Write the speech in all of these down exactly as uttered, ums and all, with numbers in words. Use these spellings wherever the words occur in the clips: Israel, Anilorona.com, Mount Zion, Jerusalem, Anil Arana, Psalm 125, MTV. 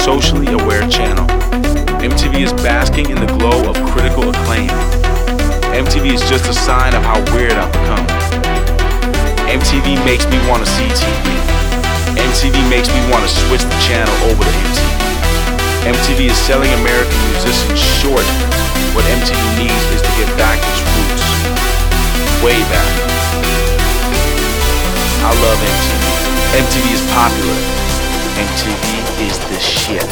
socially aware channel. M T V is basking in the glow of critical acclaim. M T V is just a sign of how weird I've become. M T V makes me want to see T V. M T V makes me want to switch the channel over to M T V. M T V is selling American musicians short. What M T V needs is to get back its roots. Way back. I love M T V. M T V is popular. M T V is the shit.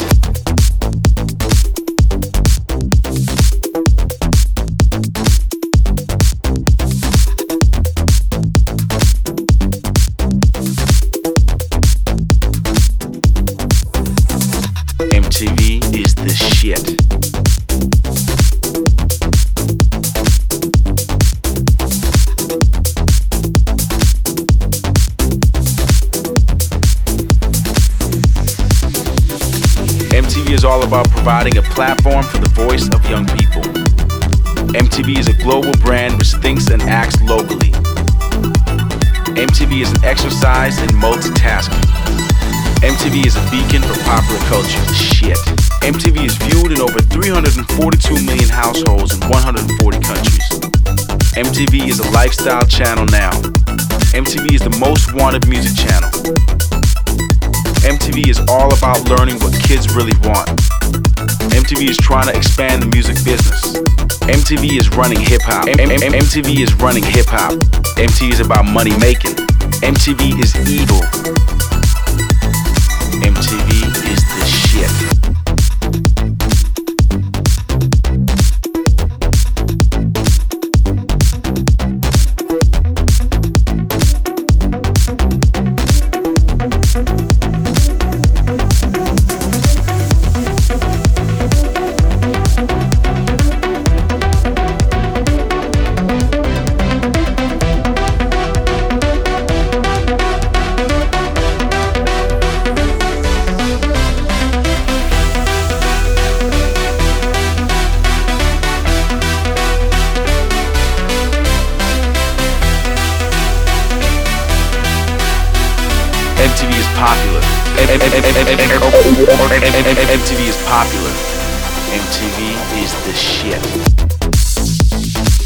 M T V is the shit. M T V is all about providing a platform for the voice of young people. M T V is a global brand which thinks and acts locally. M T V is an exercise in multitasking. M T V is a beacon for popular culture. Shit. M T V is viewed in over three hundred forty-two million households in one hundred forty countries. M T V is a lifestyle channel now. M T V is the most wanted music channel. M T V is all about learning what kids really want. M T V is trying to expand the music business. M T V is running hip-hop. M T V is running hip-hop. M T V is about money making. M T V is evil. M T V is the shit. M T V is popular. M T V is popular. M T V is the shit.